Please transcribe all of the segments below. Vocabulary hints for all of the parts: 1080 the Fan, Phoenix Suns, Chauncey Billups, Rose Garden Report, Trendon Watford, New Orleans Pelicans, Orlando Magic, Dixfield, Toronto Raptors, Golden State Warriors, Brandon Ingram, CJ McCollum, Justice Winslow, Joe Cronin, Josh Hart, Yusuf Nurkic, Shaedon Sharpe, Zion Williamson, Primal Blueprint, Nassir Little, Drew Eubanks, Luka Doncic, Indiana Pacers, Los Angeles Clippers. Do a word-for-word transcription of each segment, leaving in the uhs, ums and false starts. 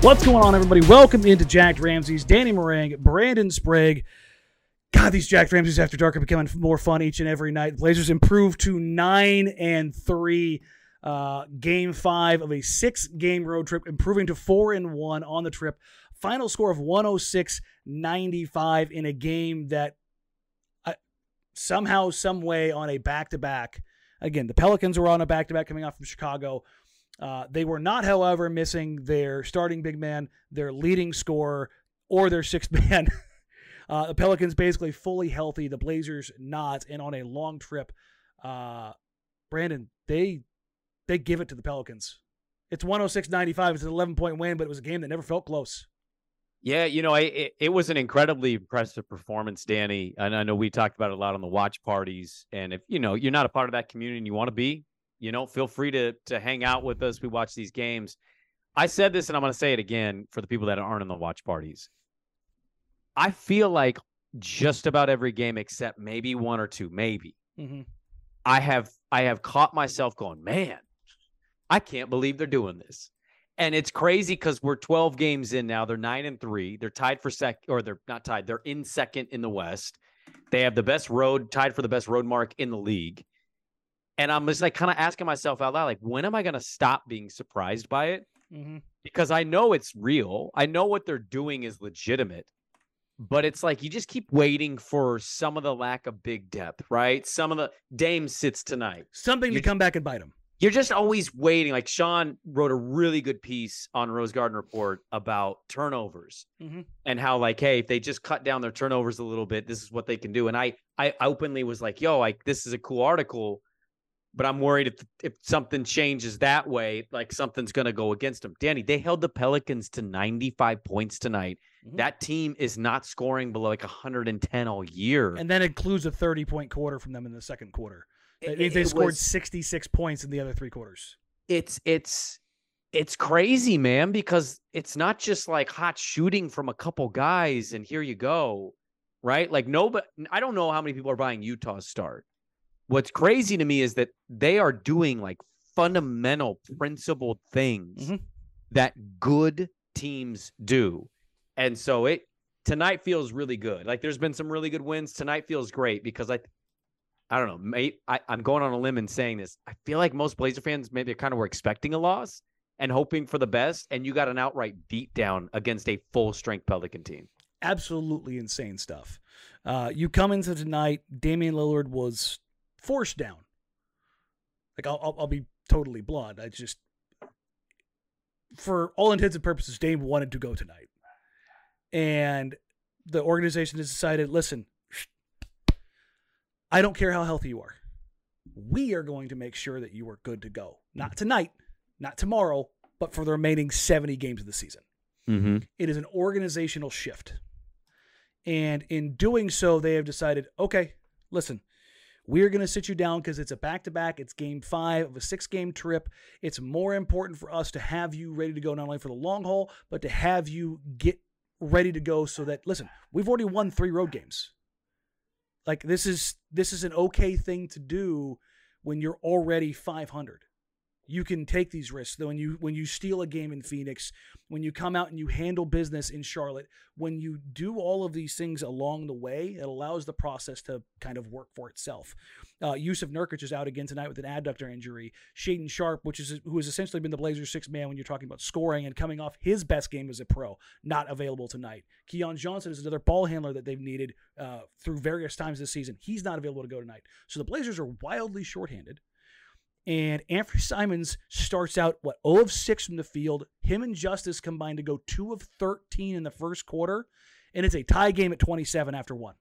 What's going on, everybody? Welcome into Jack Ramsey's, Danny Morang, Brandon Sprague. God, these Jack Ramsey's After Dark are becoming more fun each and every night. The Blazers improved to nine and three, uh, game five of a six-game road trip, improving to four and one on the trip. Final score of one oh six ninety-five in a game that uh, somehow, some way, on a back-to-back. Again, the Pelicans were on a back-to-back coming off from Chicago. Uh, they were not, however, missing their starting big man, their leading scorer, or their sixth man. uh, the Pelicans basically fully healthy, the Blazers not, and on a long trip. Uh, Brandon, they they give it to the Pelicans. It's one oh six ninety-five. It's an eleven-point win, but it was a game that never felt close. Yeah, you know, I, it, it was an incredibly impressive performance, Danny. And I know we talked about it a lot on the watch parties. And if, you know, you're not a part of that community and you want to be, you know, feel free to to hang out with us. We watch these games. I said this, and I'm going to say it again for the people that aren't in the watch parties. I feel like just about every game, except maybe one or two, maybe mm-hmm. I have I have caught myself going, man, I can't believe they're doing this. And it's crazy because we're twelve games in now. They're nine and three. They're tied for second, or they're not tied. They're in second in the West. They have the best road, tied for the best road mark in the league. And I'm just like kind of asking myself out loud, like, when am I going to stop being surprised by it? Mm-hmm. Because I know it's real. I know what they're doing is legitimate. But it's like you just keep waiting for some of the lack of big depth, right? Some of the Dame sits tonight. Something you, to come back and bite them. You're just always waiting. Like Sean wrote a really good piece on Rose Garden Report about turnovers mm-hmm. and how like, hey, if they just cut down their turnovers a little bit, this is what they can do. And I, I openly was like, yo, like this is a cool article. But I'm worried if if something changes that way, like something's going to go against them. Danny, they held the Pelicans to ninety-five points tonight. Mm-hmm. That team is not scoring below like one hundred ten all year. And that includes a thirty-point quarter from them in the second quarter. It, it, they it scored was, sixty-six points in the other three quarters. It's it's it's crazy, man, because it's not just like hot shooting from a couple guys and here you go, right? Like nobody, I don't know how many people are buying Utah's start. What's crazy to me is that they are doing like fundamental principled things mm-hmm. that good teams do. And so it tonight feels really good. Like there's been some really good wins. Tonight feels great because I, I don't know, mate, I, I'm going on a limb and saying this. I feel like most Blazer fans, maybe kind of were expecting a loss and hoping for the best. And you got an outright beatdown against a full strength Pelican team. Absolutely insane stuff. Uh, you come into tonight, Damian Lillard was forced down. Like I'll, I'll I'll be totally blunt. I just, for all intents and purposes, Dame wanted to go tonight, and the organization has decided, listen, I don't care how healthy you are. We are going to make sure that you are good to go. Not tonight, not tomorrow, but for the remaining seventy games of the season. Mm-hmm. It is an organizational shift, and in doing so, they have decided, okay, listen, we're going to sit you down because it's a back-to-back. It's game five of a six-game trip. It's more important for us to have you ready to go, not only for the long haul, but to have you get ready to go so that, listen, we've already won three road games. Like, this is this is an okay thing to do when you're already five hundred. You can take these risks. Though, when you when you steal a game in Phoenix, when you come out and you handle business in Charlotte, when you do all of these things along the way, it allows the process to kind of work for itself. Uh, Yusuf Nurkic is out again tonight with an adductor injury. Shaedon Sharpe, which is who has essentially been the Blazers' sixth man when you're talking about scoring and coming off his best game as a pro, not available tonight. Keon Johnson is another ball handler that they've needed uh, through various times this season. He's not available to go tonight. So the Blazers are wildly shorthanded. And Anthony Simons starts out, what, zero of six from the field. Him and Justice combined to go two of thirteen in the first quarter. And it's a tie game at twenty-seven after one.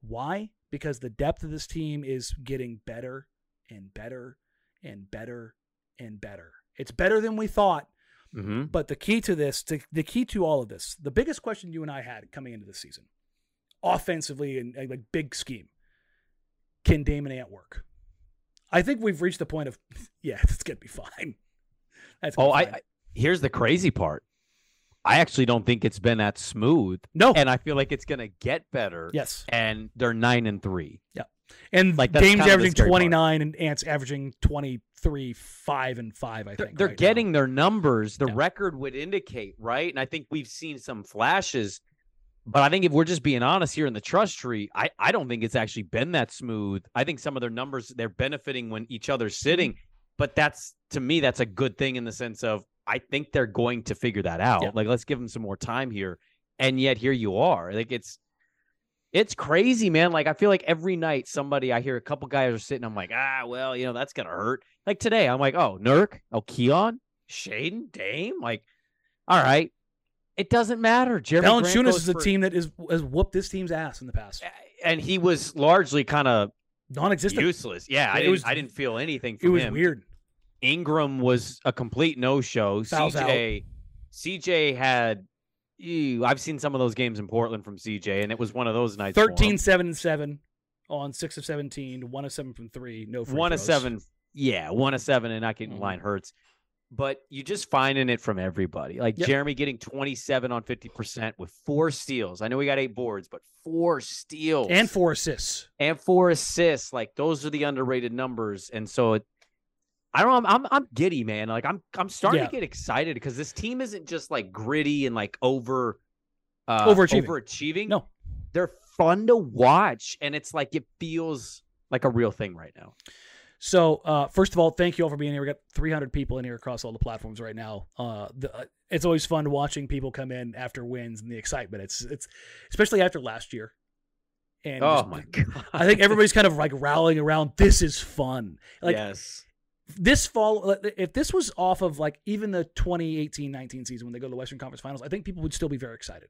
Why? Because the depth of this team is getting better and better and better and better. It's better than we thought. Mm-hmm. But the key to this, to, the key to all of this, the biggest question you and I had coming into this season, offensively and like big scheme, can Damian Ant work? I think we've reached the point of, yeah, it's going to be fine. That's gonna oh, be fine. I, I here's the crazy part. I actually don't think it's been that smooth. No. And I feel like it's going to get better. Yes. And they're nine and three. Yeah. And like Dame's averaging twenty-nine part. And Ant's averaging twenty-three, five and five, I they're, think. They're right getting now. Their numbers. The yeah. record would indicate, right? And I think we've seen some flashes. But I think if we're just being honest here in the trust tree, I, I don't think it's actually been that smooth. I think some of their numbers, they're benefiting when each other's sitting. But that's, to me, that's a good thing in the sense of I think they're going to figure that out. Yeah. Like, let's give them some more time here. And yet here you are. Like, it's it's crazy, man. Like, I feel like every night somebody, I hear a couple guys are sitting, I'm like, ah, well, you know, that's going to hurt. Like today, I'm like, oh, Nurk, oh, Keon, Shaedon, Dame. Like, all right. It doesn't matter. Jerami Grant is a for, team that is has whooped this team's ass in the past, and he was largely kind of non-existent, useless. Yeah, I, it didn't, was, I didn't feel anything from him. It was him. Weird. Ingram was a complete no-show. Fouls C J, out. C J had. Ew, I've seen some of those games in Portland from C J, and it was one of those nights. thirteen, seven, and seven on six of seventeen, one of seven from three, no free one throws. Of seven. Yeah, one of seven, and not getting mm-hmm. line hurts. But you're just finding it from everybody. Like yep. Jerami getting twenty-seven on fifty percent with four steals. I know we got eight boards, but four steals. And four assists. And four assists. Like, those are the underrated numbers. And so, it, I don't know, I'm, I'm I'm giddy, man. Like, I'm I'm starting yeah. to get excited because this team isn't just, like, gritty and, like, over uh, overachieving. overachieving. No. They're fun to watch, and it's like it feels like a real thing right now. So, uh, first of all, thank you all for being here. We got three hundred people in here across all the platforms right now. Uh, the, uh, it's always fun watching people come in after wins and the excitement. It's it's especially after last year. And oh just, my god! I think everybody's kind of like rallying around. This is fun. Like, yes. This fall, if this was off of like even the twenty eighteen nineteen season when they go to the Western Conference Finals, I think people would still be very excited.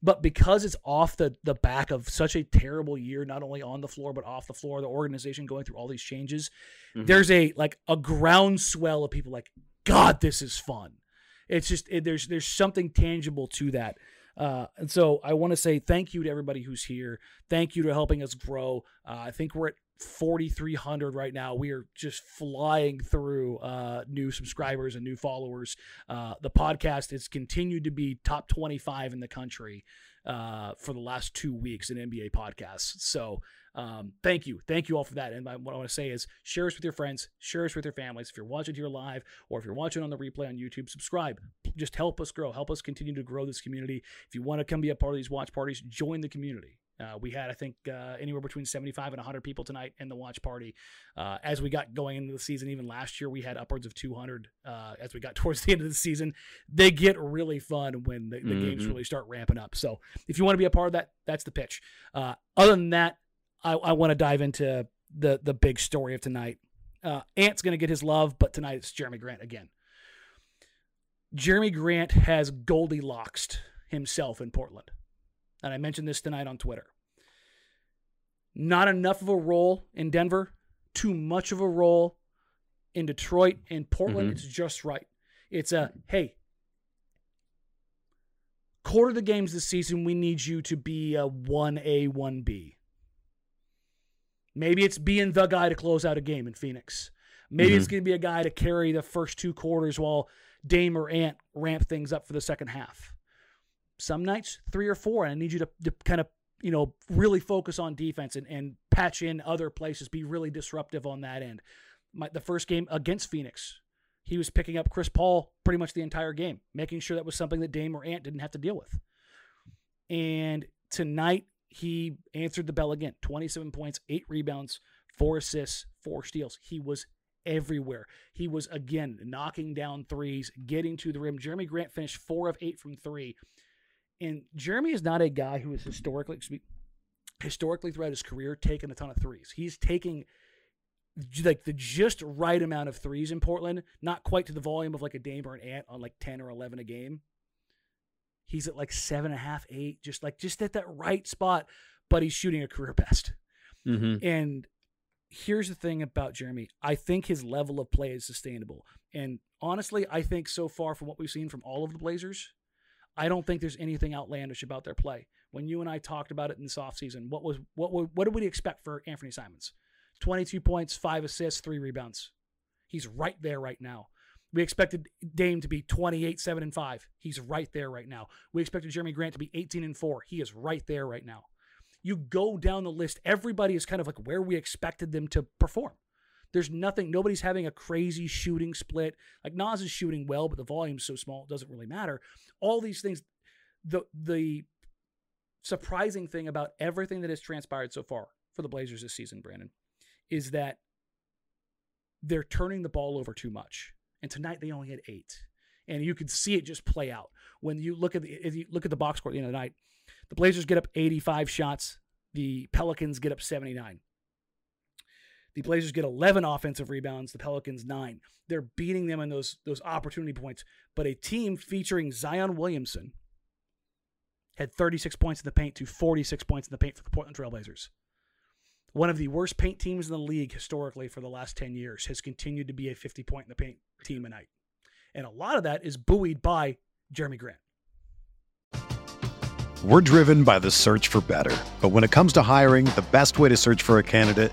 But because it's off the, the back of such a terrible year, not only on the floor, but off the floor, the organization going through all these changes, mm-hmm. there's a like a groundswell of people like, God, this is fun. It's just it, there's there's something tangible to that. Uh, and so I want to say thank you to everybody who's here. Thank you to helping us grow. Uh, I think we're at forty-three hundred right now. We are just flying through uh new subscribers and new followers. Uh the podcast has continued to be top twenty-five in the country uh for the last two weeks in N B A podcasts. So um thank you thank you all for that. And what I want to say is share us with your friends, share us with your families. If you're watching here live or if you're watching on the replay on YouTube, subscribe. Just help us grow, help us continue to grow this community. If you want to come be a part of these watch parties, join the community. Uh, we had, I think, uh, anywhere between seventy-five and one hundred people tonight in the watch party. Uh, as we got going into the season, even last year, we had upwards of two hundred uh, as we got towards the end of the season. They get really fun when the, the mm-hmm. games really start ramping up. So if you want to be a part of that, that's the pitch. Uh, other than that, I, I want to dive into the, the big story of tonight. Uh, Ant's going to get his love, but tonight it's Jerami Grant again. Jerami Grant has Goldilocks himself in Portland. And I mentioned this tonight on Twitter. Not enough of a role in Denver, too much of a role in Detroit and Portland. Mm-hmm. It's just right. It's a, hey, quarter of the games this season, we need you to be a one A, one B. Maybe it's being the guy to close out a game in Phoenix. Maybe mm-hmm. it's going to be a guy to carry the first two quarters while Dame or Ant ramp things up for the second half. Some nights, three or four, and I need you to, to kind of, you know, really focus on defense and, and patch in other places, be really disruptive on that end. My, the first game against Phoenix, he was picking up Chris Paul pretty much the entire game, making sure that was something that Dame or Ant didn't have to deal with. And tonight, he answered the bell again. twenty-seven points, eight rebounds, four assists, four steals. He was everywhere. He was, again, knocking down threes, getting to the rim. Jerami Grant finished four of eight from three. And Jerami is not a guy who is historically, excuse me, historically throughout his career, taking a ton of threes. He's taking like the just right amount of threes in Portland, not quite to the volume of like a Dame or an Ant on like ten or eleven a game. He's at like seven and a half, eight, just like just at that right spot, but he's shooting a career best. Mm-hmm. And here's the thing about Jerami. I think his level of play is sustainable. And honestly, I think so far from what we've seen from all of the Blazers, I don't think there's anything outlandish about their play. When you and I talked about it in this offseason, what was what what did we expect for Anthony Simons? twenty-two points, five assists, three rebounds. He's right there right now. We expected Dame to be twenty-eight, seven, and five. He's right there right now. We expected Jerami Grant to be eighteen and four. He is right there right now. You go down the list, everybody is kind of like where we expected them to perform. There's nothing, nobody's having a crazy shooting split. Like Nas is shooting well, but the volume's so small, it doesn't really matter. All these things, the the surprising thing about everything that has transpired so far for the Blazers this season, Brandon, is that they're turning the ball over too much. And tonight they only had eight, and you could see it just play out when you look at the if you look at the box score at the end of the night. The Blazers get up eighty-five shots. The Pelicans get up seventy-nine. The Blazers get eleven offensive rebounds. The Pelicans nine. They're beating them in those those opportunity points. But a team featuring Zion Williamson had thirty-six points in the paint to forty-six points in the paint for the Portland Trail Blazers. One of the worst paint teams in the league historically for the last ten years has continued to be a fifty-point in the paint team a night. And a lot of that is buoyed by Jerami Grant. We're driven by the search for better. But when it comes to hiring, the best way to search for a candidate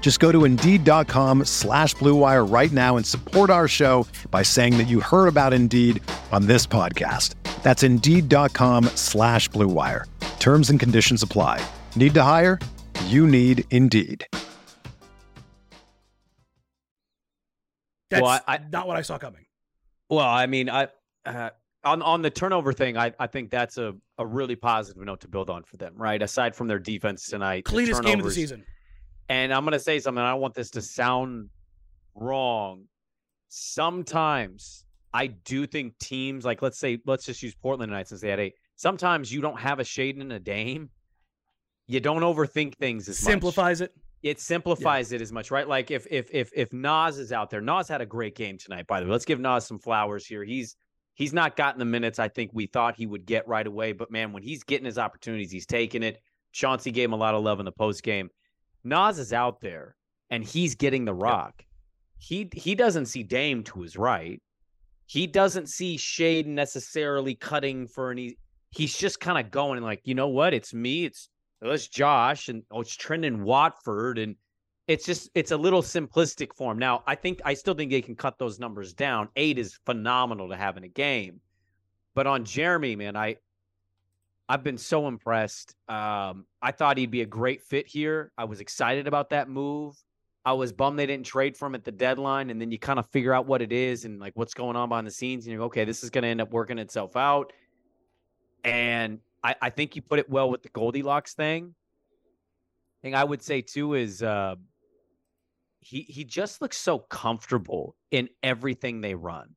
Just go to Indeed.com slash BlueWire right now and support our show by saying that you heard about Indeed on this podcast. That's Indeed.com slash BlueWire. Terms and conditions apply. Need to hire? You need Indeed. That's well, I, I, not what I saw coming. Well, I mean, I uh, on on the turnover thing, I, I think that's a, a really positive note to build on for them, right? Aside from their defense tonight. Cleanest game of the season. And I'm going to say something. I don't want this to sound wrong. Sometimes I do think teams, like let's say, let's just use Portland tonight since they had eight. Sometimes you don't have a Shaedon and a Dame. You don't overthink things as Simplifies much. Simplifies it. It simplifies yeah. it as much, right? Like if if if if Nas is out there, Nas had a great game tonight, by the way. Let's give Nas some flowers here. He's he's not gotten the minutes I think we thought he would get right away, but man, when he's getting his opportunities, he's taking it. Chauncey gave him a lot of love in the post game. Nas is out there and he's getting the rock. He he doesn't see Dame to his right. He doesn't see Shaedon necessarily cutting for any. He's just kind of going and like, you know what? It's me. It's It's Josh and oh, it's Trendon Watford. And it's just, it's a little simplistic form. Now, I think, I still think they can cut those numbers down. Eight is phenomenal to have in a game. But on Jerami, man, I, I've been so impressed. Um, I thought he'd be a great fit here. I was excited about that move. I was bummed they didn't trade for him at the deadline. And then you kind of figure out what it is and like what's going on behind the scenes. And you go, okay, this is going to end up working itself out. And I, I think you put it well with the Goldilocks thing. Thing I would say too is uh, he he just looks so comfortable in everything they run.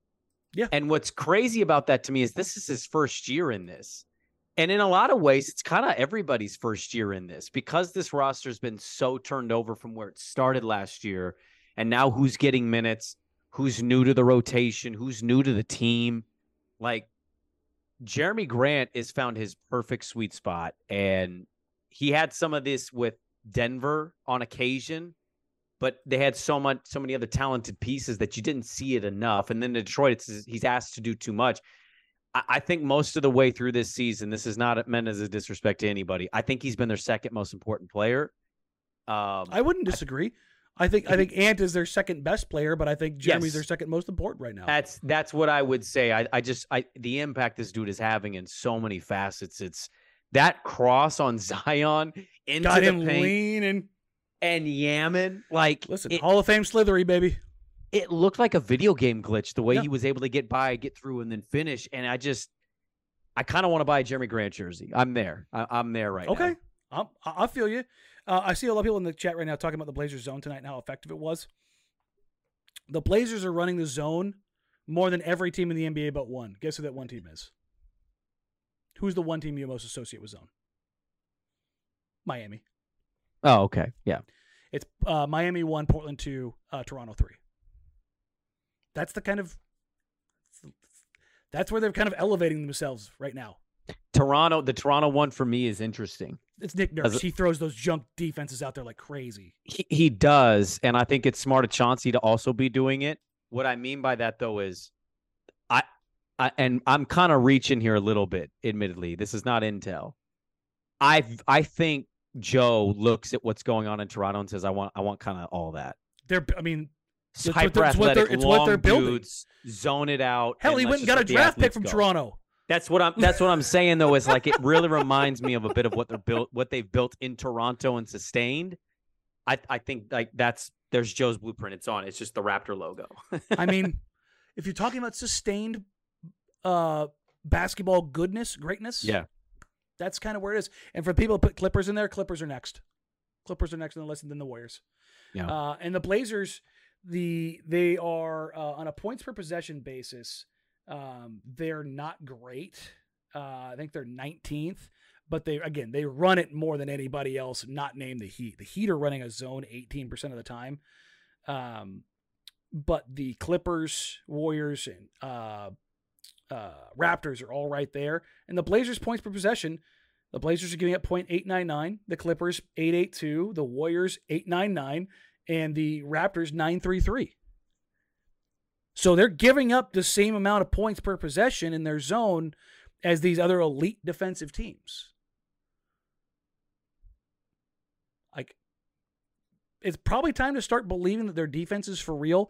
Yeah. And what's crazy about that to me is this is his first year in this. And in a lot of ways, it's kind of everybody's first year in this, because this roster has been so turned over from where it started last year. And now who's getting minutes, who's new to the rotation, who's new to the team. Like, Jerami Grant has found his perfect sweet spot. And he had some of this with Denver on occasion, but they had so much, so many other talented pieces that you didn't see it enough. And then Detroit, it's, he's asked to do too much. I think most of the way through this season, this is not meant as a disrespect to anybody, I think he's been their second most important player. Um, I wouldn't disagree. I think I think Ant is their second best player, but I think Jeremy's yes. their second most important right now. That's that's what I would say. I, I just I the impact this dude is having in so many facets. It's that cross on Zion into Got the him paint lean and and yamming like listen it, Hall of Fame slithery baby. It looked like a video game glitch, the way yeah. he was able to get by, get through, and then finish. And I just, I kind of want to buy a Jerami Grant jersey. I'm there. I, I'm there right okay. now. Okay. I feel you. Uh, I see a lot of people in the chat right now talking about the Blazers zone tonight and how effective it was. The Blazers are running the zone more than every team in the N B A but one. Guess who that one team is? Who's the one team you most associate with zone? Miami. Oh, okay. Yeah. It's uh, Miami one, Portland two, uh, Toronto three. That's the kind of, that's where they're kind of elevating themselves right now. Toronto, the Toronto one for me is interesting. It's Nick Nurse. A, he throws those junk defenses out there like crazy. He, he does. And I think it's smart of Chauncey to also be doing it. What I mean by that though is I, I and I'm kind of reaching here a little bit, admittedly, this is not intel. I, I think Joe looks at what's going on in Toronto and says, I want, I want kind of all that. They're, I mean, It's hyper athletic, it's what they're building. Dudes, zone it out. Hell, he went and got a draft pick from Toronto. That's what I'm. That's what I'm saying though. Is like it really reminds me of a bit of what they're built, what they've built in Toronto and sustained. I I think like that's there's Joe's blueprint. It's on. It's just the Raptor logo. I mean, if you're talking about sustained uh, basketball goodness, greatness, yeah, that's kind of where it is. And for people to put Clippers in there, Clippers are next. Clippers are next on the list, and then the Warriors. Yeah, uh, and the Blazers. The they are uh, on a points per possession basis. Um, they're not great. Uh, I think they're nineteenth, but they again they run it more than anybody else. Not named the Heat. The Heat are running a zone eighteen percent of the time. Um, but the Clippers, Warriors, and uh, uh, Raptors are all right there. And the Blazers points per possession. The Blazers are giving up point eight nine nine. The Clippers eight eight two. The Warriors eight nine nine. And the Raptors nine three three. So they're giving up the same amount of points per possession in their zone as these other elite defensive teams. Like, it's probably time to start believing that their defense is for real.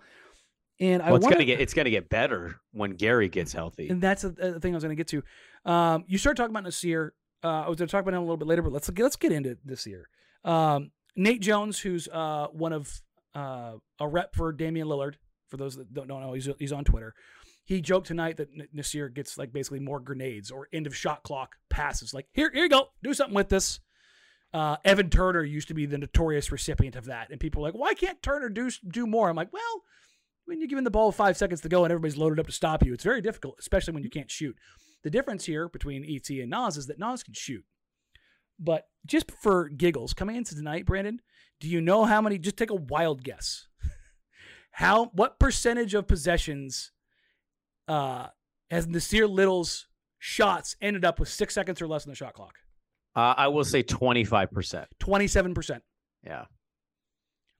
And well, I want to get it's going to get better when Gary gets healthy. And that's the thing I was going to get to. Um, you started talking about Nassir. Uh, I was going to talk about him a little bit later, but let's let's get into this year. Um, Nate Jones, who's uh, one of uh, a rep for Damian Lillard, for those that don't know, he's he's on Twitter. He joked tonight that Nassir gets like basically more grenades or end of shot clock passes. Like here, here you go, do something with this. Uh, Evan Turner used to be the notorious recipient of that, and people are like, why can't Turner do do more? I'm like, well, when you're given the ball five seconds to go and everybody's loaded up to stop you, it's very difficult, especially when you can't shoot. The difference here between E T and Nas is that Nas can shoot. But just for giggles, coming into tonight, Brandon, do you know how many, just take a wild guess, how, what percentage of possessions uh, has Nassir Little's shots ended up with six seconds or less on the shot clock? Uh, I will say twenty-five percent. twenty-seven percent. Yeah.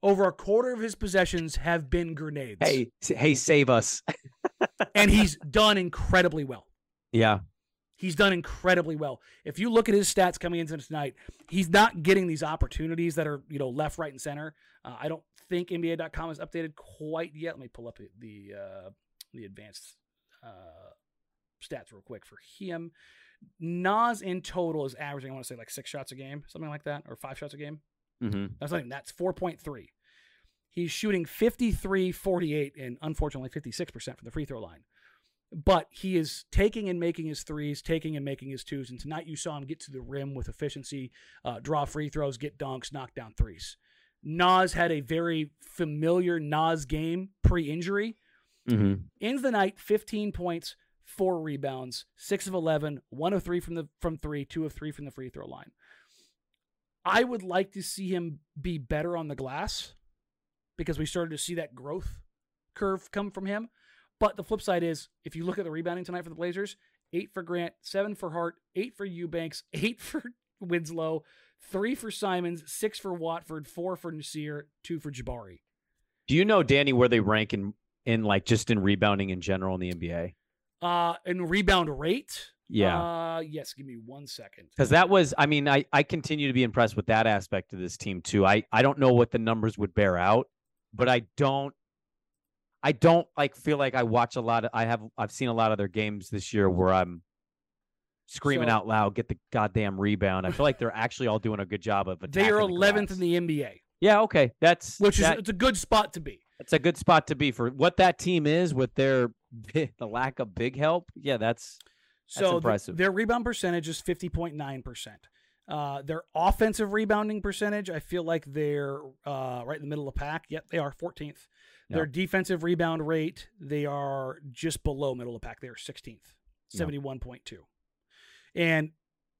Over a quarter of his possessions have been grenades. Hey, hey, save us. And he's done incredibly well. Yeah. He's done incredibly well. If you look at his stats coming into tonight, he's not getting these opportunities that are, you know, left, right, and center. Uh, I don't think N B A dot com is updated quite yet. Let me pull up the uh, the advanced uh, stats real quick for him. Nas in total is averaging, I want to say, like six shots a game, something like that, or five shots a game. Mm-hmm. That's not even, that's four point three. He's shooting fifty-three, forty-eight, and unfortunately fifty-six percent from the free throw line. But he is taking and making his threes, taking and making his twos. And tonight you saw him get to the rim with efficiency, uh, draw free throws, get dunks, knock down threes. Nas had a very familiar Nas game pre-injury. Mm-hmm. Ends the night, fifteen points, four rebounds, six of eleven, one of three from the from three, two of three from the free throw line. I would like to see him be better on the glass because we started to see that growth curve come from him. But the flip side is, if you look at the rebounding tonight for the Blazers, eight for Grant, seven for Hart, eight for Eubanks, eight for Winslow, three for Simons, six for Watford, four for Nassir, two for Jabari. Do you know, Danny, where they rank in, in like just in rebounding in general in the N B A? Uh, in rebound rate? Yeah. Uh, yes. Give me one second. Because that was, I mean, I, I continue to be impressed with that aspect of this team too. I, I don't know what the numbers would bear out, but I don't, I don't like feel like I watch a lot of, I have, I've seen a lot of their games this year where I'm screaming so, out loud, get the goddamn rebound. I feel like they're actually all doing a good job of attacking. They are eleventh in the N B A. Yeah. Okay. That's, which that, is, it's a good spot to be. It's a good spot to be for what that team is with their, the lack of big help. Yeah. That's, That's so impressive. Their rebound percentage is fifty point nine percent. Uh, their offensive rebounding percentage, I feel like they're uh, right in the middle of the pack. Yep, they are fourteenth. Yep. Their defensive rebound rate, they are just below middle of the pack. They are sixteenth, seventy-one point two. Yep. And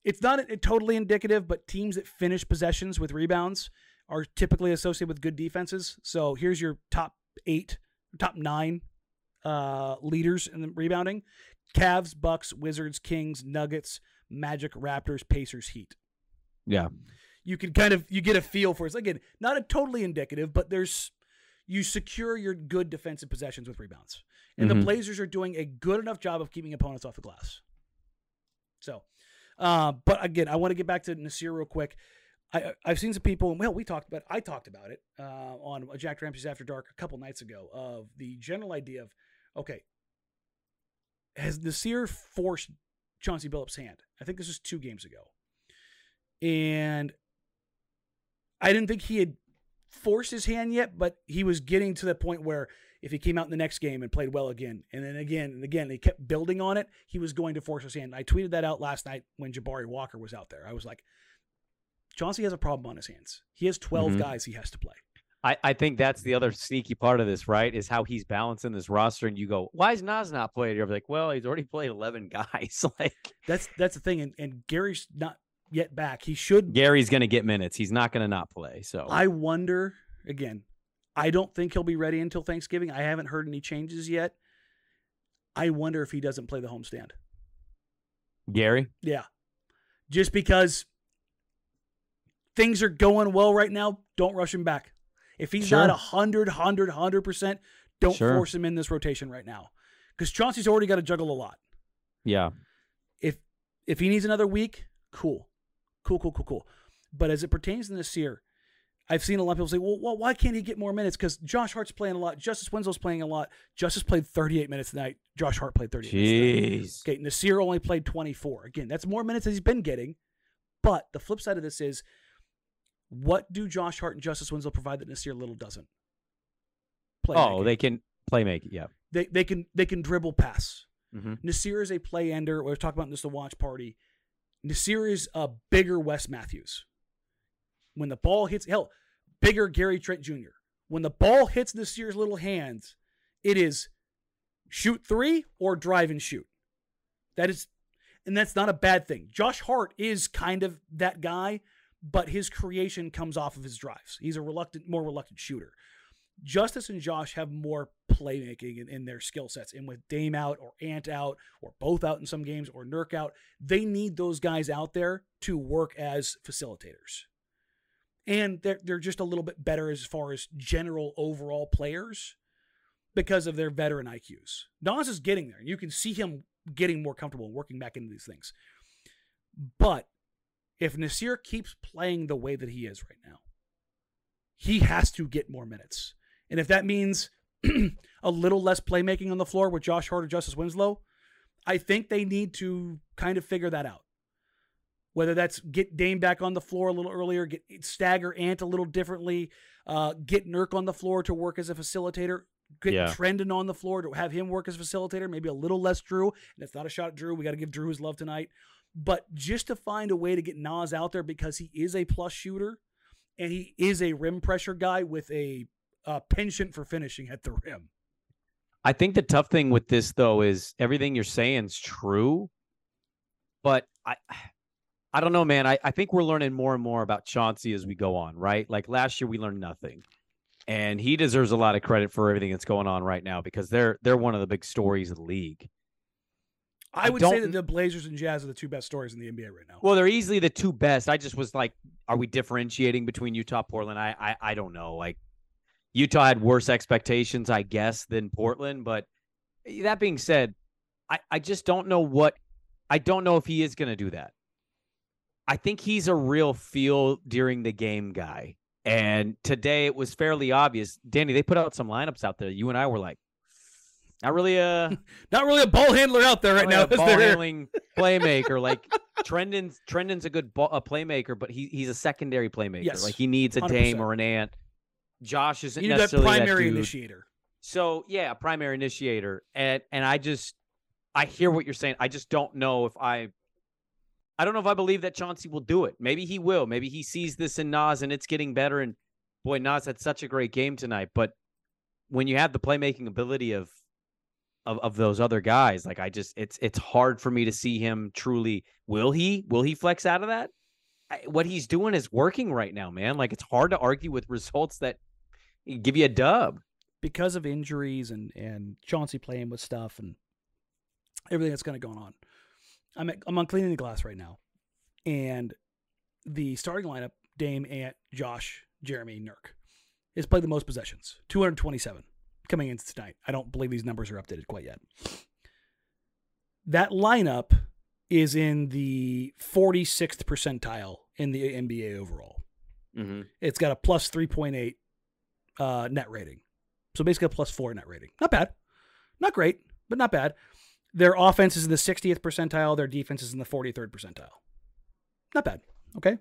it's not a, a totally indicative, but teams that finish possessions with rebounds are typically associated with good defenses. So here's your top eight, top nine uh, leaders in the rebounding. Cavs, Bucks, Wizards, Kings, Nuggets, Magic, Raptors, Pacers, Heat. Yeah. You can kind of, you get a feel for it. Again, not a totally indicative, but there's, you secure your good defensive possessions with rebounds. And mm-hmm. the Blazers are doing a good enough job of keeping opponents off the glass. So, uh, but again, I want to get back to Nassir real quick. I, I've seen some people, and well, we talked about, I talked about it uh, on Jack Ramsey's After Dark a couple nights ago, of the general idea of, okay, has Nassir forced Chauncey Billups' hand? I think this was two games ago. And I didn't think he had forced his hand yet, but he was getting to the point where if he came out in the next game and played well again, and then again, and again, and he kept building on it, he was going to force his hand. I tweeted that out last night when Jabari Walker was out there. I was like, Chauncey has a problem on his hands. He has twelve mm-hmm. guys he has to play. I, I think that's the other sneaky part of this, right, is how he's balancing this roster. And you go, why is Nas not playing here? I'm like, well, he's already played eleven guys. Like, that's that's the thing. And, and Gary's not yet back. He should. Gary's going to get minutes. He's not going to not play. So I wonder, again, I don't think he'll be ready until Thanksgiving. I haven't heard any changes yet. I wonder if he doesn't play the homestand. Gary? Yeah. Just because things are going well right now, don't rush him back. If he's sure. not one hundred, one hundred, one hundred percent, don't sure. force him in this rotation right now. Because Chauncey's already got to juggle a lot. Yeah. If if he needs another week, cool. Cool, cool, cool, cool. But as it pertains to Nassir, I've seen a lot of people say, well, well why can't he get more minutes? Because Josh Hart's playing a lot. Justice Winslow's playing a lot. Justice played thirty-eight minutes tonight. Josh Hart played thirty-eight Jeez. minutes tonight. Okay, Nassir only played twenty-four. Again, that's more minutes than he's been getting. But the flip side of this is, what do Josh Hart and Justice Winslow provide that Nassir Little doesn't? Playmaking. Oh, they can play make, yeah. They they can they can dribble pass. Mm-hmm. Nassir is a play ender. We were talking about this at the watch party. Nassir is a bigger Wes Matthews. When the ball hits, hell, bigger Gary Trent Junior When the ball hits Nassir's little hands, it is shoot three or drive and shoot. That is, and that's not a bad thing. Josh Hart is kind of that guy, but his creation comes off of his drives. He's a reluctant, more reluctant shooter. Justice and Josh have more playmaking in, in their skill sets. And with Dame out or Ant out or both out in some games or Nurk out, they need those guys out there to work as facilitators. And they're, they're just a little bit better as far as general overall players because of their veteran I Qs. Nas is getting there. You can see him getting more comfortable and working back into these things. But if Nassir keeps playing the way that he is right now, he has to get more minutes. And if that means a little less playmaking on the floor with Josh Hart or Justice Winslow, I think they need to kind of figure that out. Whether that's get Dame back on the floor a little earlier, get stagger Ant a little differently, uh, get Nurk on the floor to work as a facilitator, get yeah. Trendon on the floor to have him work as a facilitator, maybe a little less Drew. And it's not a shot at Drew. We got to give Drew his love tonight. But just to find a way to get Nas out there because he is a plus shooter and he is a rim pressure guy with a, a penchant for finishing at the rim. I think the tough thing with this, though, is everything you're saying is true. But I I don't know, man. I, I think we're learning more and more about Chauncey as we go on, right? Like last year, we learned nothing. And he deserves a lot of credit for everything that's going on right now because they're they're one of the big stories of the league. I, I would say that the Blazers and Jazz are the two best stories in the N B A right now. Well, they're easily the two best. I just was like, are we differentiating between Utah, Portland? I I, I don't know. Like Utah had worse expectations, I guess, than Portland. But that being said, I, I just don't know what – I don't know if he is going to do that. I think he's a real feel during the game guy. And today it was fairly obvious. Danny, they put out some lineups out there. You and I were like, not really a – Not really a ball handler out there right now. A ball-handling playmaker. Like Trendon's, Trendon's a good ball, a playmaker, but he he's a secondary playmaker. Yes, like he needs a one hundred percent. Dame or an Ant. Josh isn't you need necessarily that primary that dude. Initiator. So yeah, primary initiator, and and I just I hear what you're saying. I just don't know if I I don't know if I believe that Chauncey will do it. Maybe he will. Maybe he sees this in Nas and it's getting better. And boy, Nas had such a great game tonight. But when you have the playmaking ability of of of those other guys, like I just it's it's hard for me to see him truly. Will he? Will he flex out of that? I, what he's doing is working right now, man. Like it's hard to argue with results that. Give you a dub because of injuries and, and Chauncey playing with stuff and everything that's kind of going on. I'm at, I'm on Cleaning the Glass right now, and the starting lineup: Dame, Ant, Josh, Jerami, Nurk has played the most possessions, two hundred twenty-seven coming in tonight. I don't believe these numbers are updated quite yet. That lineup is in the forty-sixth percentile in the N B A overall. Mm-hmm. It's got a plus three point eight. Uh, net rating. So basically a plus four net rating. Not bad. Not great, but not bad. Their offense is in the sixtieth percentile. Their defense is in the forty-third percentile. Not bad. Okay.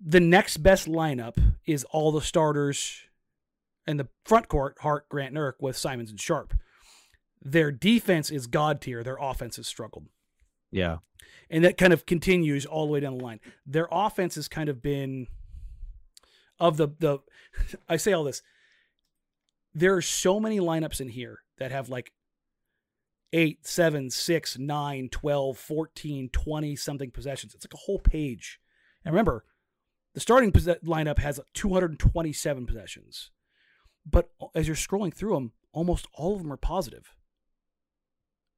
The next best lineup is all the starters in the front court, Hart, Grant, Nurk, with Simons and Sharpe. Their defense is God tier. Their offense has struggled. Yeah. And that kind of continues all the way down the line. Their offense has kind of been... Of the, the, I say all this, there are so many lineups in here that have like eight, seven, six, nine, twelve, fourteen, twenty something possessions. It's like a whole page. And remember, the starting lineup has two hundred twenty-seven possessions. But as you're scrolling through them, almost all of them are positive.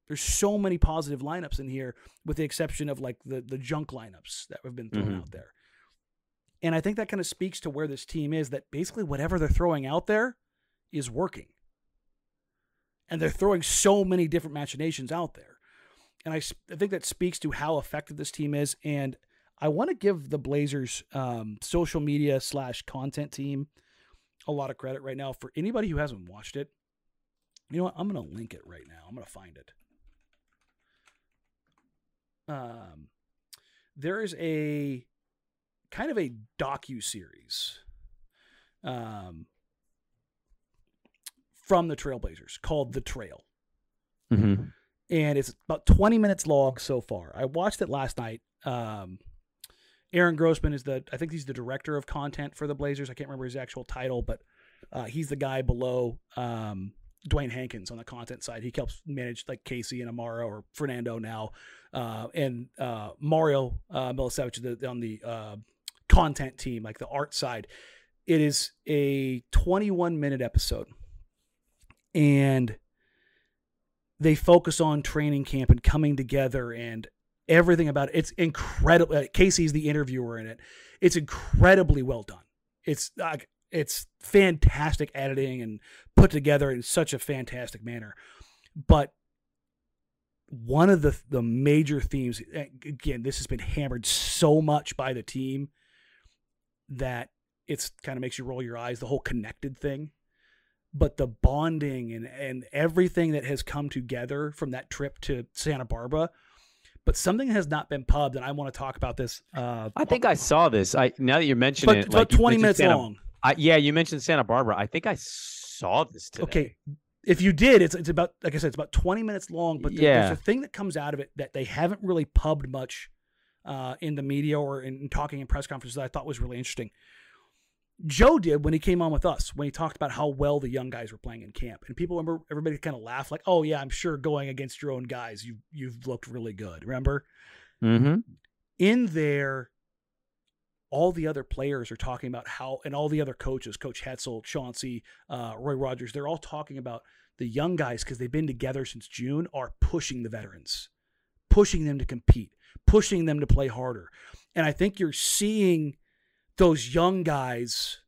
There's so many positive lineups in here, with the exception of like the, the junk lineups that have been thrown mm-hmm. out there. And I think that kind of speaks to where this team is, that basically whatever they're throwing out there is working. And they're throwing so many different machinations out there. And I, I think that speaks to how effective this team is. And I want to give the Blazers um, social media slash content team a lot of credit right now. For anybody who hasn't watched it, you know what? I'm going to link it right now. I'm going to find it. Um, there is a... kind of a docu-series um, from the Trailblazers called The Trail. Mm-hmm. And it's about twenty minutes long so far. I watched it last night. Um, Aaron Grossman is the, I think he's the director of content for the Blazers. I can't remember his actual title, but uh, he's the guy below um, Dwayne Hankins on the content side. He helps manage like Casey and Amaro, or Fernando now, uh, and uh, Mario uh, Milosevic on the uh, content team, like the art side. It is a twenty-one minute episode, and they focus on training camp and coming together and everything about it. It's incredible. Casey's the interviewer in it. It's incredibly well done. It's uh, it's fantastic editing and put together in such a fantastic manner. But one of the the major themes, again, this has been hammered so much by the team that it's kind of makes you roll your eyes, the whole connected thing. But the bonding and, and everything that has come together from that trip to Santa Barbara. But something has not been pubbed, and I want to talk about this. Uh, I think I saw this. I now that you're mentioning it. It's about like twenty minutes Santa, long. I, yeah, you mentioned Santa Barbara. I think I saw this today. Okay. If you did, it's it's about, like I said, it's about twenty minutes long, but the, yeah. there's a thing that comes out of it that they haven't really pubbed much uh, in the media or in, in talking in press conferences that I thought was really interesting. Joe did when he came on with us, when he talked about how well the young guys were playing in camp. And people remember, everybody kind of laughed like, oh yeah, I'm sure going against your own guys, you, you've looked really good. Remember? Mm-hmm. In there, all the other players are talking about how, and all the other coaches, Coach Hetzel, Chauncey, uh, Roy Rogers, they're all talking about the young guys, because they've been together since June, are pushing the veterans, pushing them to compete, pushing them to play harder. And I think you're seeing those young guys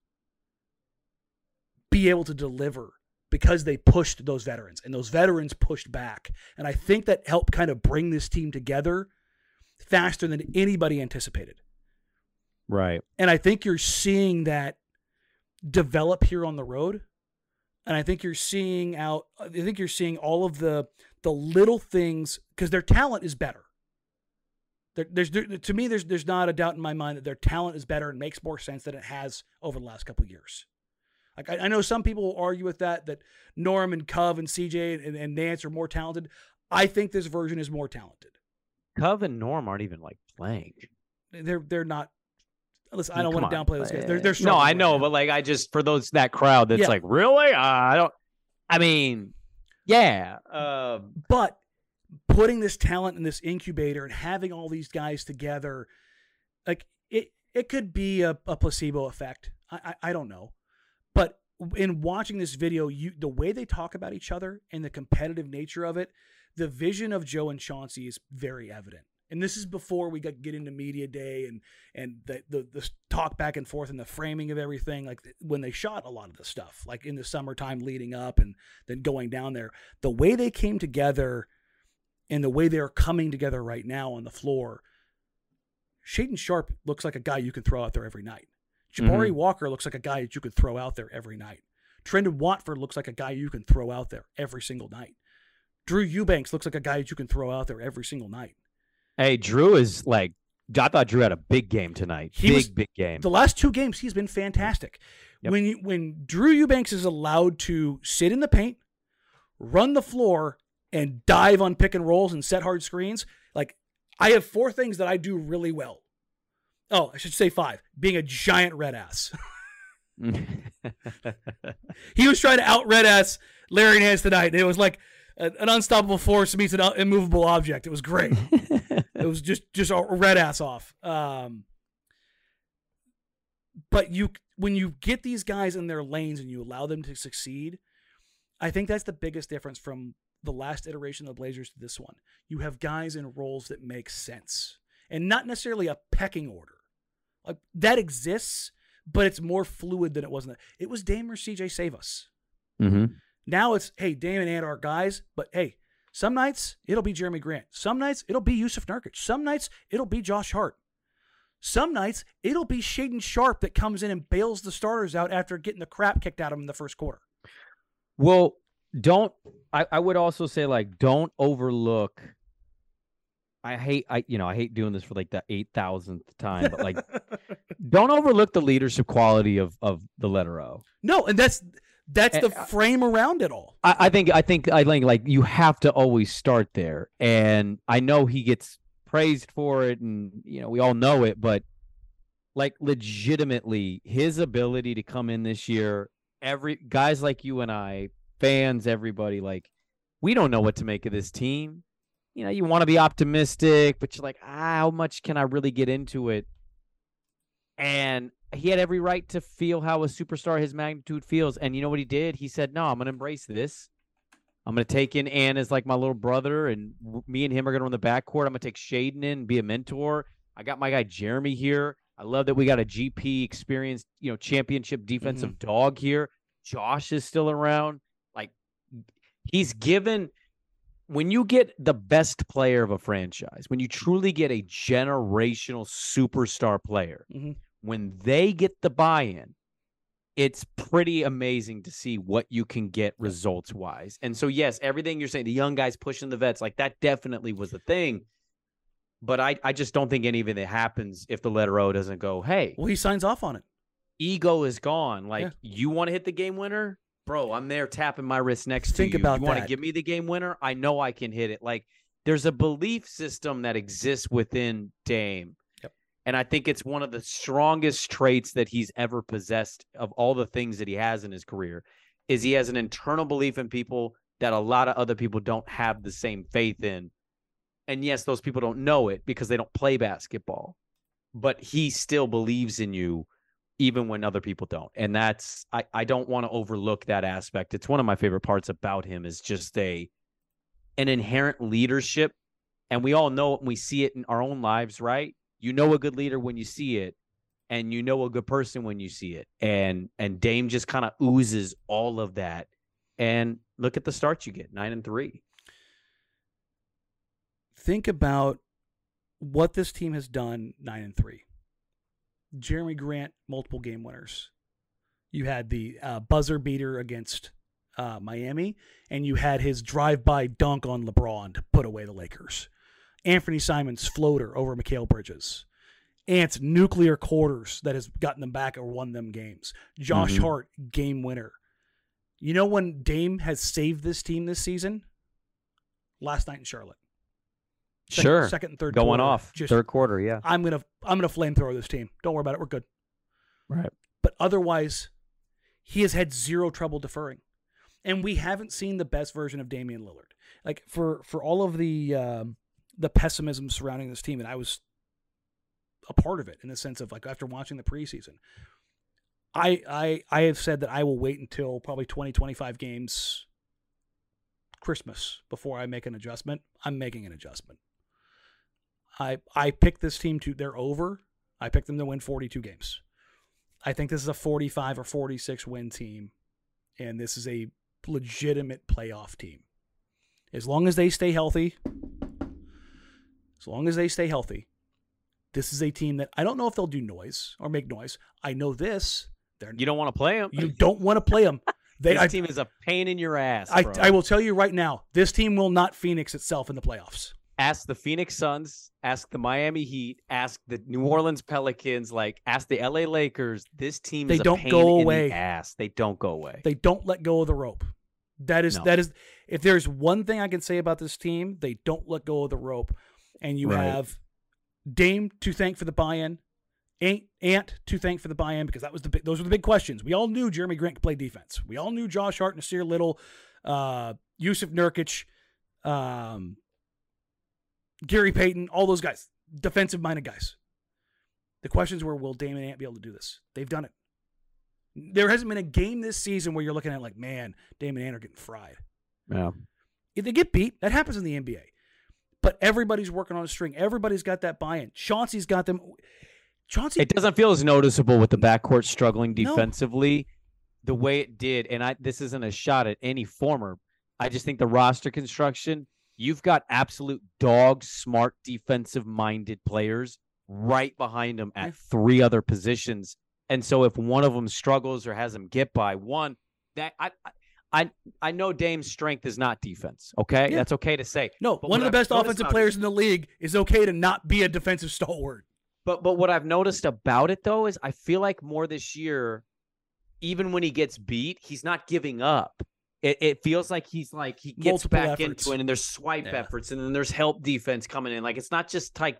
be able to deliver because they pushed those veterans, and those veterans pushed back. And I think that helped kind of bring this team together faster than anybody anticipated. Right. And I think you're seeing that develop here on the road. And I think you're seeing out, I think you're seeing all of the, the little things, because their talent is better. There's, to me, there's there's not a doubt in my mind that their talent is better and makes more sense than it has over the last couple of years. Like I, I know some people will argue with that, that Norm and Cove and C J and, and Nance are more talented. I think this version is more talented. Cove and Norm aren't even like playing. They're they're not. Listen, I don't Come want to downplay on, those guys. They're, they're no, I know, right but like I just for those that crowd that's yeah. like really, uh, I don't. I mean, yeah, uh, but. Putting this talent in this incubator and having all these guys together, like it, it could be a, a placebo effect. I, I, I don't know, but in watching this video, you, the way they talk about each other and the competitive nature of it, the vision of Joe and Chauncey is very evident. And this is before we got get into media day and, and the, the, the talk back and forth and the framing of everything. Like when they shot a lot of this stuff, like in the summertime leading up and then going down there, the way they came together and the way they're coming together right now on the floor, Shaedon Sharpe looks like a guy you can throw out there every night. Jabari mm-hmm. Walker looks like a guy that you could throw out there every night. Trendon Watford looks like a guy you can throw out there every single night. Drew Eubanks looks like a guy that you can throw out there every single night. Hey, Drew is like, I thought Drew had a big game tonight. He big, was, big game. The last two games, he's been fantastic. Yep. When, you, when Drew Eubanks is allowed to sit in the paint, run the floor, and dive on pick and rolls and set hard screens. Like I have four things that I do really well. Oh, I should say five. Being a giant red ass. He was trying to out red ass Larry Nance tonight. It was like an unstoppable force meets an immovable object. It was great. It was just, just a red ass off. Um, but you, when you get these guys in their lanes and you allow them to succeed, I think that's the biggest difference from the last iteration of the Blazers to this one. You have guys in roles that make sense and not necessarily a pecking order. Like that exists, but it's more fluid than it was. It was Dame or C J save us. Mm-hmm. Now it's, hey, Dame and Ant are guys, but hey, some nights it'll be Jerami Grant. Some nights it'll be Yusuf Nurkic. Some nights it'll be Josh Hart. Some nights it'll be Shaedon Sharpe that comes in and bails the starters out after getting the crap kicked out of them in the first quarter. Well, Don't I, I would also say like don't overlook I hate I you know I hate doing this for like the eight thousandth time, but like don't overlook the leadership quality of of the letter O. No, and that's that's and, the frame around it all. I, I think I think I think like you have to always start there. And I know he gets praised for it and you know we all know it, but like legitimately his ability to come in this year, every guys like you and I, fans, everybody, like, we don't know what to make of this team. You know, you want to be optimistic, but you're like, ah, how much can I really get into it? And he had every right to feel how a superstar his magnitude feels. And you know what he did? He said, no, I'm going to embrace this. I'm going to take in Ann as like my little brother, and me and him are going to run the backcourt. I'm going to take Shaedon in and be a mentor. I got my guy Jerami here. I love that we got a G P experienced, you know, championship defensive mm-hmm. dog here. Josh is still around. He's given, when you get the best player of a franchise, when you truly get a generational superstar player, mm-hmm. when they get the buy-in, it's pretty amazing to see what you can get results-wise. And so, yes, everything you're saying, the young guys pushing the vets, like that definitely was the thing. But I, I just don't think any of it happens if the letter O doesn't go, hey. Well, he signs off on it. Ego is gone. Like, yeah. You want to hit the game winner? Bro, I'm there tapping my wrist next Think to you. About you want to give me the game winner? I know I can hit it. Like, there's a belief system that exists within Dame. Yep. And I think it's one of the strongest traits that he's ever possessed of all the things that he has in his career, is he has an internal belief in people that a lot of other people don't have the same faith in. And yes, those people don't know it because they don't play basketball, but he still believes in you even when other people don't. And that's, I, I don't want to overlook that aspect. It's one of my favorite parts about him, is just a, an inherent leadership. And we all know it when we see it in our own lives, right? You know a good leader when you see it, and you know a good person when you see it. And and Dame just kind of oozes all of that. And look at the starts you get, nine and three. Think about what this team has done, nine and three. Jerami Grant, multiple game winners. You had the uh, buzzer beater against uh, Miami, and you had his drive-by dunk on LeBron to put away the Lakers. Anthony Simons' floater over Mikal Bridges. Ant's nuclear quarters that has gotten them back or won them games. Josh mm-hmm. Hart, game winner. You know when Dame has saved this team this season? Last night in Charlotte. Second, sure. Second and third going quarter, off. Just, third quarter, yeah. I'm gonna I'm gonna flamethrower this team. Don't worry about it. We're good. Right. But otherwise, he has had zero trouble deferring. And we haven't seen the best version of Damian Lillard. Like for for all of the um, the pessimism surrounding this team, and I was a part of it in the sense of, like, after watching the preseason, I I I have said that I will wait until probably twenty, twenty-five games Christmas before I make an adjustment. I'm making an adjustment. I I picked this team to, they're over. I picked them to win forty-two games. I think this is a forty-five or forty-six win team, and this is a legitimate playoff team. As long as they stay healthy, as long as they stay healthy, this is a team that I don't know if they'll do noise or make noise. I know this. They're, you don't want to play them. You don't want to play them. They, this I, team is a pain in your ass, I, bro. I will tell you right now, this team will not Phoenix itself in the playoffs. Ask the Phoenix Suns, ask the Miami Heat, ask the New Orleans Pelicans, like ask the L A Lakers. This team they is don't a pain go away. in the ass. They don't go away. They don't let go of the rope. That is, no. that is, if there's one thing I can say about this team, they don't let go of the rope. And you right. have Dame to thank for the buy-in, Ant to thank for the buy-in, because that was the big, those were the big questions. We all knew Jerami Grant could play defense. We all knew Josh Hart, Nassir Little, uh, Yusuf Nurkic, um, Gary Payton, all those guys, defensive-minded guys. The questions were, will Dame and Ant be able to do this? They've done it. There hasn't been a game this season where you're looking at it like, man, Dame and Ant are getting fried. Yeah. If they get beat, that happens in the N B A. But everybody's working on a string. Everybody's got that buy-in. Chauncey's got them. Chauncey. It doesn't feel as noticeable with the backcourt struggling defensively no. the way it did. And I this isn't a shot at any former. I just think the roster construction, you've got absolute dog smart defensive-minded players right behind them at three other positions. And so if one of them struggles or has them get by one, that I, I I I know Dame's strength is not defense, okay? Yeah. That's okay to say. No, but one of the best I've offensive players in the league is okay to not be a defensive stalwart. But but what I've noticed about it, though, is I feel like more this year, even when he gets beat, he's not giving up. It, it feels like he's like he gets Multiple back efforts. into it, and there's swipe yeah. efforts, and then there's help defense coming in. Like, it's not just like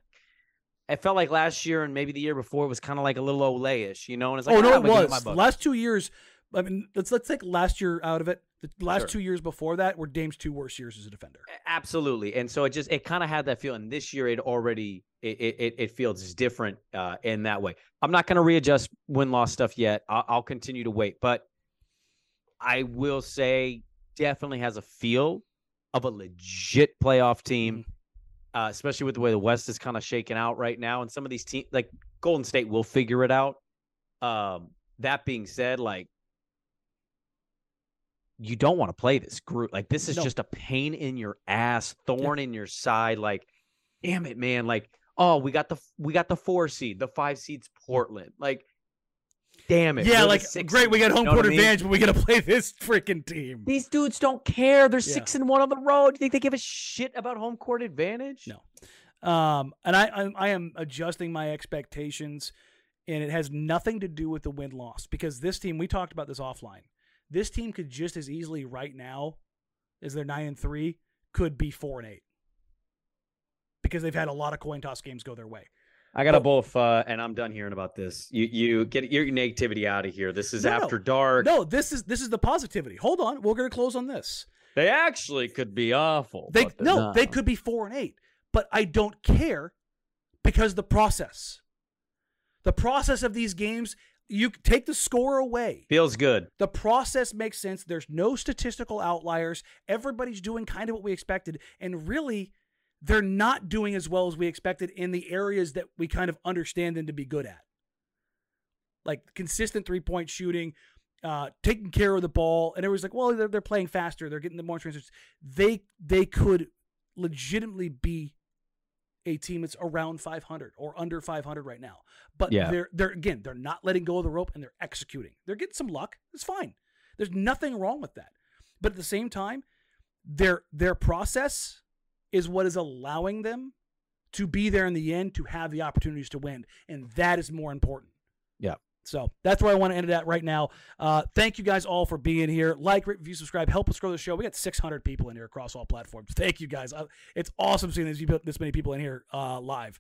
– it felt like last year and maybe the year before it was kind of like a little Ole-ish, you know? And it's like, oh, no, it was. Last two years – I mean, let's let's take last year out of it. The last sure. two years before that were Dame's two worst years as a defender. Absolutely, and so it just it kind of had that feeling. This year, it already it it, it feels different uh, in that way. I'm not going to readjust win loss stuff yet. I'll, I'll continue to wait, but I will say definitely has a feel of a legit playoff team, uh, especially with the way the West is kind of shaking out right now, and some of these teams like Golden State will figure it out. Um, that being said, like. You don't want to play this group. Like, this is no. just a pain in your ass, thorn yeah. in your side. Like, damn it, man. Like, oh, we got the we got the four seed, the five seed's Portland. Like, damn it. Yeah, like, great, we got home court advantage, but we got to play this freaking team. These dudes don't care. They're yeah. six and one on the road. Do you think they give a shit about home court advantage? No. Um, and I, I, I am adjusting my expectations, and it has nothing to do with the win-loss, because this team, we talked about this offline. This team could just as easily right now, as they're nine and three, could be four and eight, because they've had a lot of coin toss games go their way. I got to both, uh, and I'm done hearing about this. You you get your negativity out of here. This is no, after no. dark. No, this is this is the positivity. Hold on, we're going to close on this. They actually could be awful. They no, not. They could be four and eight, but I don't care because the process, the process of these games. You take the score away. Feels good. The process makes sense. There's no statistical outliers. Everybody's doing kind of what we expected. And really, they're not doing as well as we expected in the areas that we kind of understand them to be good at. Like consistent three-point shooting, uh, taking care of the ball. And everyone's like, well, they're, they're playing faster. They're getting the more transitions. They, they could legitimately be a team that's around five hundred or under five hundred right now, but yeah. they're they're again they're not letting go of the rope and they're executing. They're getting some luck. It's fine. There's nothing wrong with that. But at the same time, their their process is what is allowing them to be there in the end, to have the opportunities to win, and that is more important. Yeah. So that's where I want to end it at right now. Uh, thank you guys all for being here. Like, rate, review, subscribe. Help us grow the show. We got six hundred people in here across all platforms. Thank you guys. I, it's awesome seeing this, this many people in here uh, live.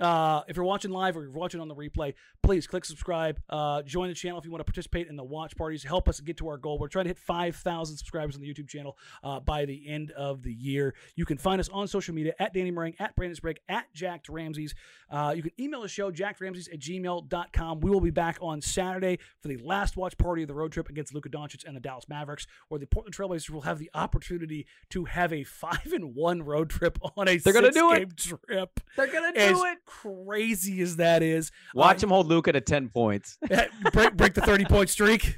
Uh, if you're watching live or you're watching on the replay, please click subscribe. Uh, join the channel if you want to participate in the watch parties. Help us get to our goal. We're trying to hit five thousand subscribers on the YouTube channel uh, by the end of the year. You can find us on social media at Danny Murring, at Brandon Sprague, at Jacked Ramses. Uh, you can email the show, jacked ramses at gmail dot com. We will be back on Saturday for the last watch party of the road trip against Luka Doncic and the Dallas Mavericks, where the Portland Trail Blazers will have the opportunity to have a five and one road trip on a six-game trip. They're going to do it. Crazy as that is, watch uh, him hold Luka to ten points. break, break the thirty point streak.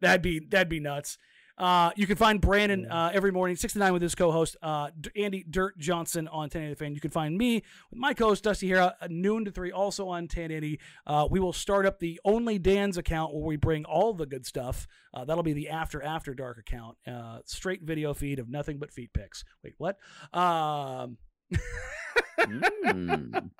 That'd be that'd be nuts. Uh, you can find Brandon uh, every morning six to nine with his co-host uh, Andy Dirt Johnson on ten eighty The Fan. You can find me with my co-host Dusty Hera noon to three, also on ten eighty. Uh, we will start up the Only Dan's account where we bring all the good stuff. Uh, that'll be the After After Dark account, uh, straight video feed of nothing but feet pics. Wait, what? Um. mm.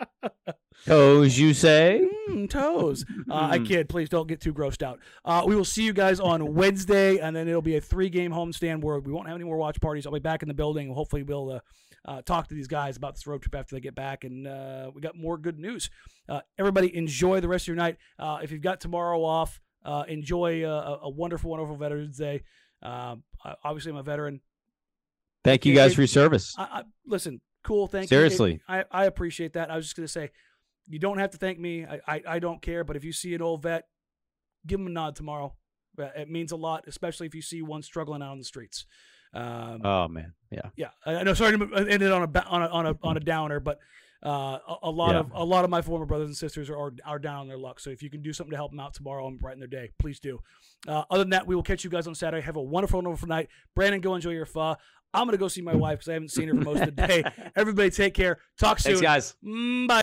Toes, you say? Mm, toes. Uh, I kid. Please don't get too grossed out. Uh, we will see you guys on Wednesday, and then it'll be a three-game homestand where we won't have any more watch parties. I'll be back in the building. Hopefully, we'll uh, uh, talk to these guys about this road trip after they get back, and uh, we got more good news. Uh, everybody, enjoy the rest of your night. Uh, if you've got tomorrow off, uh, enjoy a, a wonderful, wonderful Veterans Day. Uh, obviously, I'm a veteran. Thank you guys for your service. I, I, listen. Cool, thank Seriously. you. Seriously. I, I appreciate that. I was just going to say, you don't have to thank me. I, I, I don't care, but if you see an old vet, give him a nod tomorrow. It means a lot, especially if you see one struggling out on the streets. Um, oh, man, yeah. Yeah, I know, sorry to end it on a, on a, on a, on a downer, but uh, a, a, lot yeah. of, a lot of my former brothers and sisters are, are down on their luck, so if you can do something to help them out tomorrow and brighten their day, please do. Uh, other than that, we will catch you guys on Saturday. Have a wonderful, wonderful night. Brandon, go enjoy your pho. I'm going to go see my wife because I haven't seen her for most of the day. Everybody take care. Talk soon. Thanks, guys. Mm, bye.